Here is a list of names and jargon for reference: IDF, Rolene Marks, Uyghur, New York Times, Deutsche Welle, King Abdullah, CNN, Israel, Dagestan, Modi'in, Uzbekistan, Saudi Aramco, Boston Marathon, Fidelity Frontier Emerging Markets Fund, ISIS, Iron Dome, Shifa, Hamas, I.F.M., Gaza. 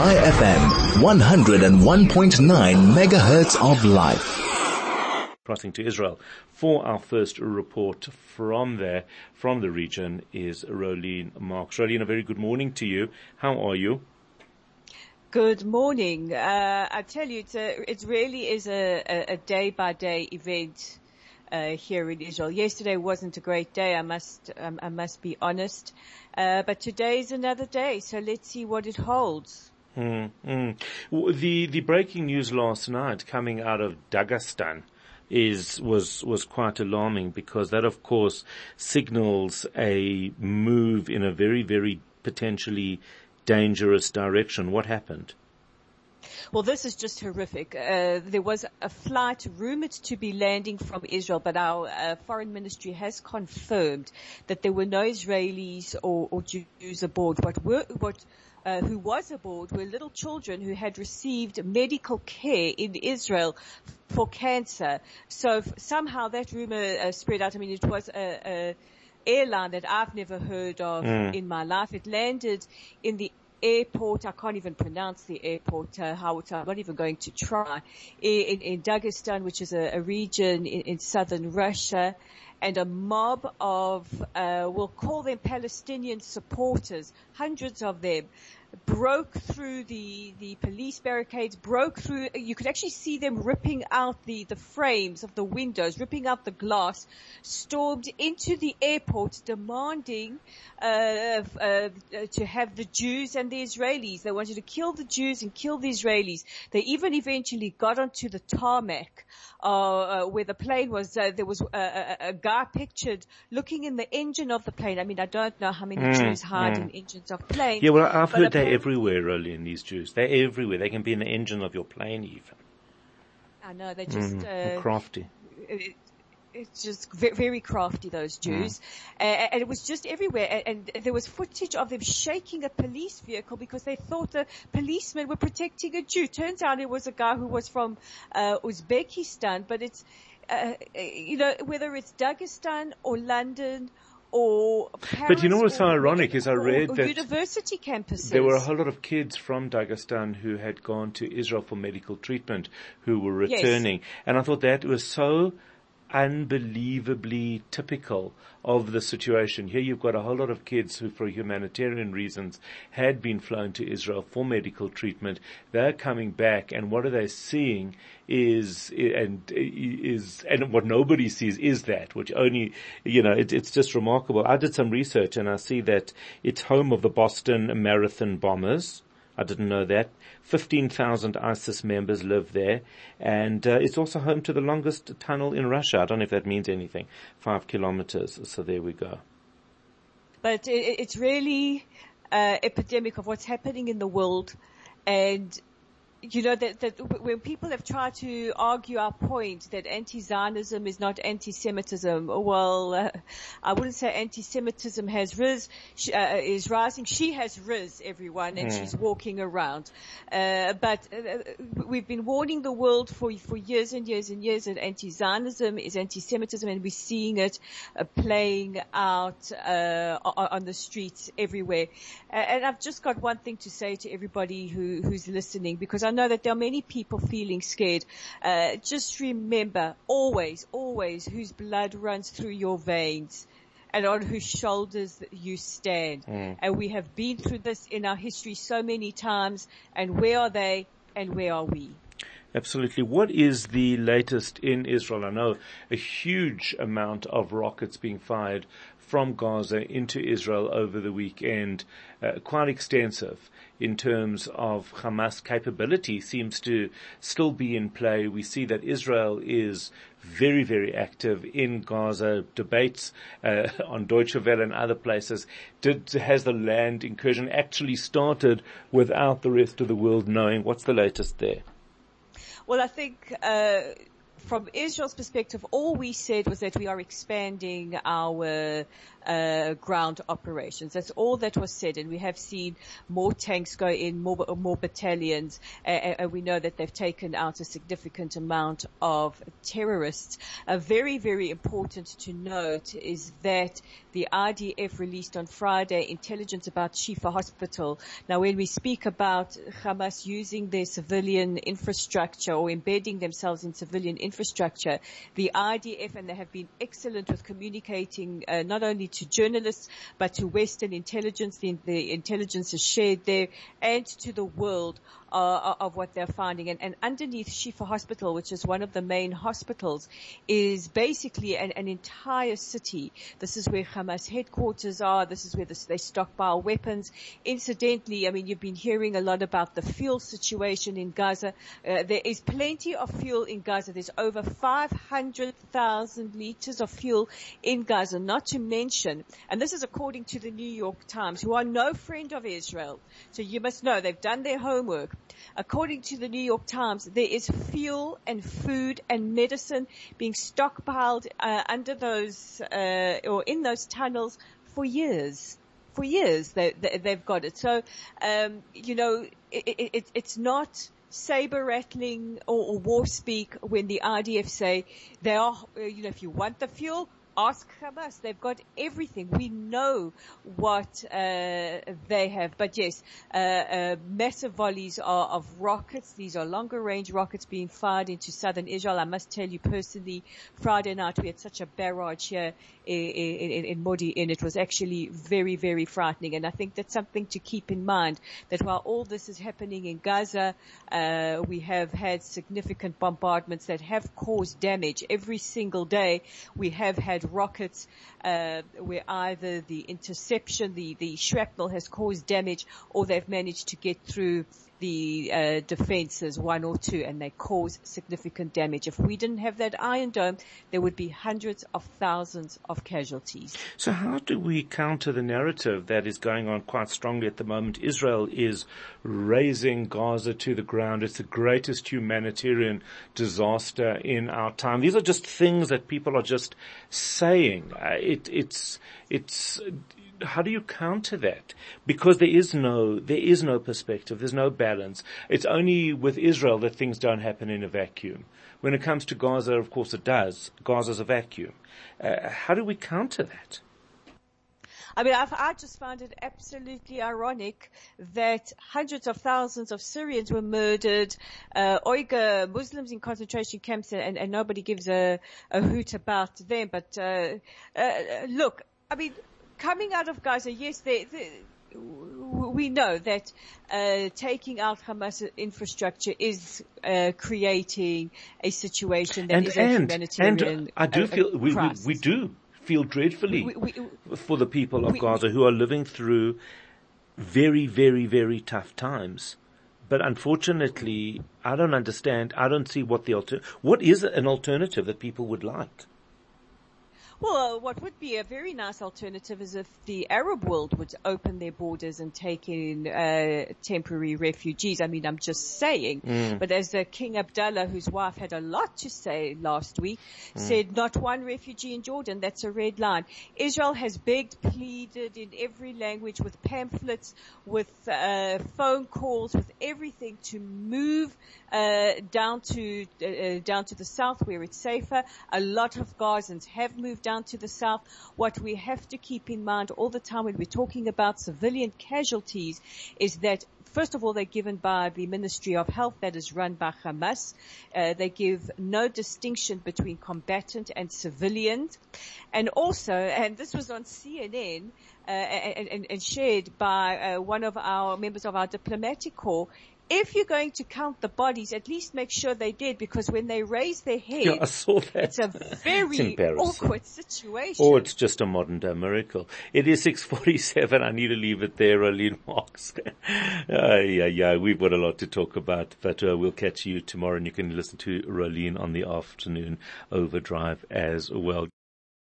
I.F.M. 101.9 megahertz of life. Crossing to Israel for our first report from there, from the region, is Rolene Marks. Rolene, a very good morning to you. How are you? Good morning. I tell you, it really is a day-by-day event here in Israel. Yesterday wasn't a great day, I must be honest. But today is another day, so let's see what it holds. The breaking news last night coming out of Dagestan was quite alarming, because that, of course, signals a move in a very, very potentially dangerous direction. What happened? Well, this is just horrific. There was a flight rumored to be landing from Israel, but our foreign ministry has confirmed that there were no Israelis or Jews aboard. Who was aboard were little children who had received medical care in Israel for cancer. So somehow that rumor spread out. I mean, it was an airline that I've never heard of in my life. It landed in the airport. I can't even pronounce the airport, I'm not even going to try, in Dagestan, which is a region in southern Russia. And a mob of, we'll call them Palestinian supporters, hundreds of them, broke through the police barricades, broke through. You could actually see them ripping out the frames of the windows, ripping out the glass, stormed into the airport, demanding to have the Jews and the Israelis. They wanted to kill the Jews and kill the Israelis. They even eventually got onto the tarmac where the plane was. There was a guy pictured looking in the engine of the plane. I mean, I don't know how many Jews hide in engines of planes. Yeah, well, I've heard they're everywhere, Rolene, these Jews. They're everywhere. They can be in the engine of your plane even. I know, they're just... crafty. It's just very crafty, those Jews. And it was just everywhere. And there was footage of them shaking a police vehicle because they thought the policemen were protecting a Jew. Turns out it was a guy who was from Uzbekistan. But it's, whether it's Dagestan or London or Paris, but you know what's ironic is I read that university campuses. There were a whole lot of kids from Dagestan who had gone to Israel for medical treatment who were returning. Yes. And I thought that was so unbelievably typical of the situation. Here you've got a whole lot of kids who, for humanitarian reasons, had been flown to Israel for medical treatment. They're coming back, and what are they seeing is what nobody sees is that, which only, it's just remarkable. I did some research, and I see that it's home of the Boston Marathon bombers. I didn't know that. 15,000 ISIS members live there. And it's also home to the longest tunnel in Russia. I don't know if that means anything. 5 kilometers. So there we go. But it's really epidemic of what's happening in the world. And you know that when people have tried to argue our point that anti-Zionism is not anti-Semitism, well, I wouldn't say anti-Semitism has risen, is rising. She has risen, everyone, and she's walking around. But we've been warning the world for years and years and years that anti-Zionism is anti-Semitism, and we're seeing it playing out on the streets everywhere. And I've just got one thing to say to everybody who's listening, because I know that there are many people feeling scared. Just remember always whose blood runs through your veins and on whose shoulders you stand. And we have been through this in our history so many times. And where are they and where are we? Absolutely. What is the latest in Israel? I know a huge amount of rockets being fired from Gaza into Israel over the weekend, quite extensive in terms of Hamas capability seems to still be in play. We see that Israel is very, very active in Gaza, debates on Deutsche Welle and other places. Has the land incursion actually started without the rest of the world knowing? What's the latest there? Well, I think From Israel's perspective, all we said was that we are expanding our ground operations. That's all that was said, and we have seen more tanks go in, more battalions, and we know that they've taken out a significant amount of terrorists. Very, very important to note is that the IDF released on Friday intelligence about Shifa hospital. Now, when we speak about Hamas using their civilian infrastructure or embedding themselves in civilian infrastructure, the IDF, and they have been excellent with communicating not only to journalists but to Western intelligence, the intelligence is shared there, and to the world of what they're finding. And underneath Shifa Hospital, which is one of the main hospitals, is basically an entire city. This is where Hamas headquarters are. This is where they stockpile weapons. Incidentally, I mean, you've been hearing a lot about the fuel situation in Gaza. There is plenty of fuel in Gaza. There's over 500,000 liters of fuel in Gaza, not to mention, and this is according to the New York Times, who are no friend of Israel. So you must know they've done their homework. According to the New York Times, there is fuel and food and medicine being stockpiled under those or in those tunnels for years. For years they've got it. So, you know, it's not saber rattling or war speak when the IDF say they are, you know, if you want the fuel, ask Hamas. They've got everything. We know what they have. But yes, massive volleys of rockets. These are longer-range rockets being fired into southern Israel. I must tell you personally, Friday night we had such a barrage here in Modi'in. It was actually very, very frightening. And I think that's something to keep in mind, that while all this is happening in Gaza, we have had significant bombardments that have caused damage. Every single day we have had rockets where either the interception, the shrapnel has caused damage, or they've managed to get through the defenses, one or two, and they cause significant damage. If we didn't have that Iron Dome, there would be hundreds of thousands of casualties. So how do we counter the narrative that is going on quite strongly at the moment? Israel is razing Gaza to the ground. It's the greatest humanitarian disaster in our time. These are just things that people are just saying. How do you counter that? Because there is no perspective. There's no balance. It's only with Israel that things don't happen in a vacuum. When it comes to Gaza, of course it does. Gaza's a vacuum. How do we counter that? I mean, I just found it absolutely ironic that hundreds of thousands of Syrians were murdered, Uyghur Muslims in concentration camps, and nobody gives a hoot about them. But look, I mean, coming out of Gaza, yes, we know that taking out Hamas infrastructure is creating a situation that is a humanitarian crisis. And I do feel we do feel dreadfully for the people of Gaza who are living through very, very, very tough times. But unfortunately, I don't understand. I don't see what what is an alternative that people would like. Well, what would be a very nice alternative is if the Arab world would open their borders and take in temporary refugees. I mean, I'm just saying. Mm. But as King Abdullah, whose wife had a lot to say last week, said not one refugee in Jordan. That's a red line. Israel has begged, pleaded in every language, with pamphlets, with phone calls, with everything, to move down to the south where it's safer. A lot of Gazans have moved down to the south. What we have to keep in mind all the time when we're talking about civilian casualties is that, first of all, they're given by the Ministry of Health that is run by Hamas. They give no distinction between combatant and civilians. And also, and this was on CNN and shared by one of our members of our diplomatic corps, if you're going to count the bodies, at least make sure they're dead, because when they raise their head, yeah, I saw that. It's a very awkward situation. Or it's just a modern-day miracle. It is 6:47. I need to leave it there, Rolene Marks. We've got a lot to talk about, but we'll catch you tomorrow, and you can listen to Rolene on the afternoon overdrive as well.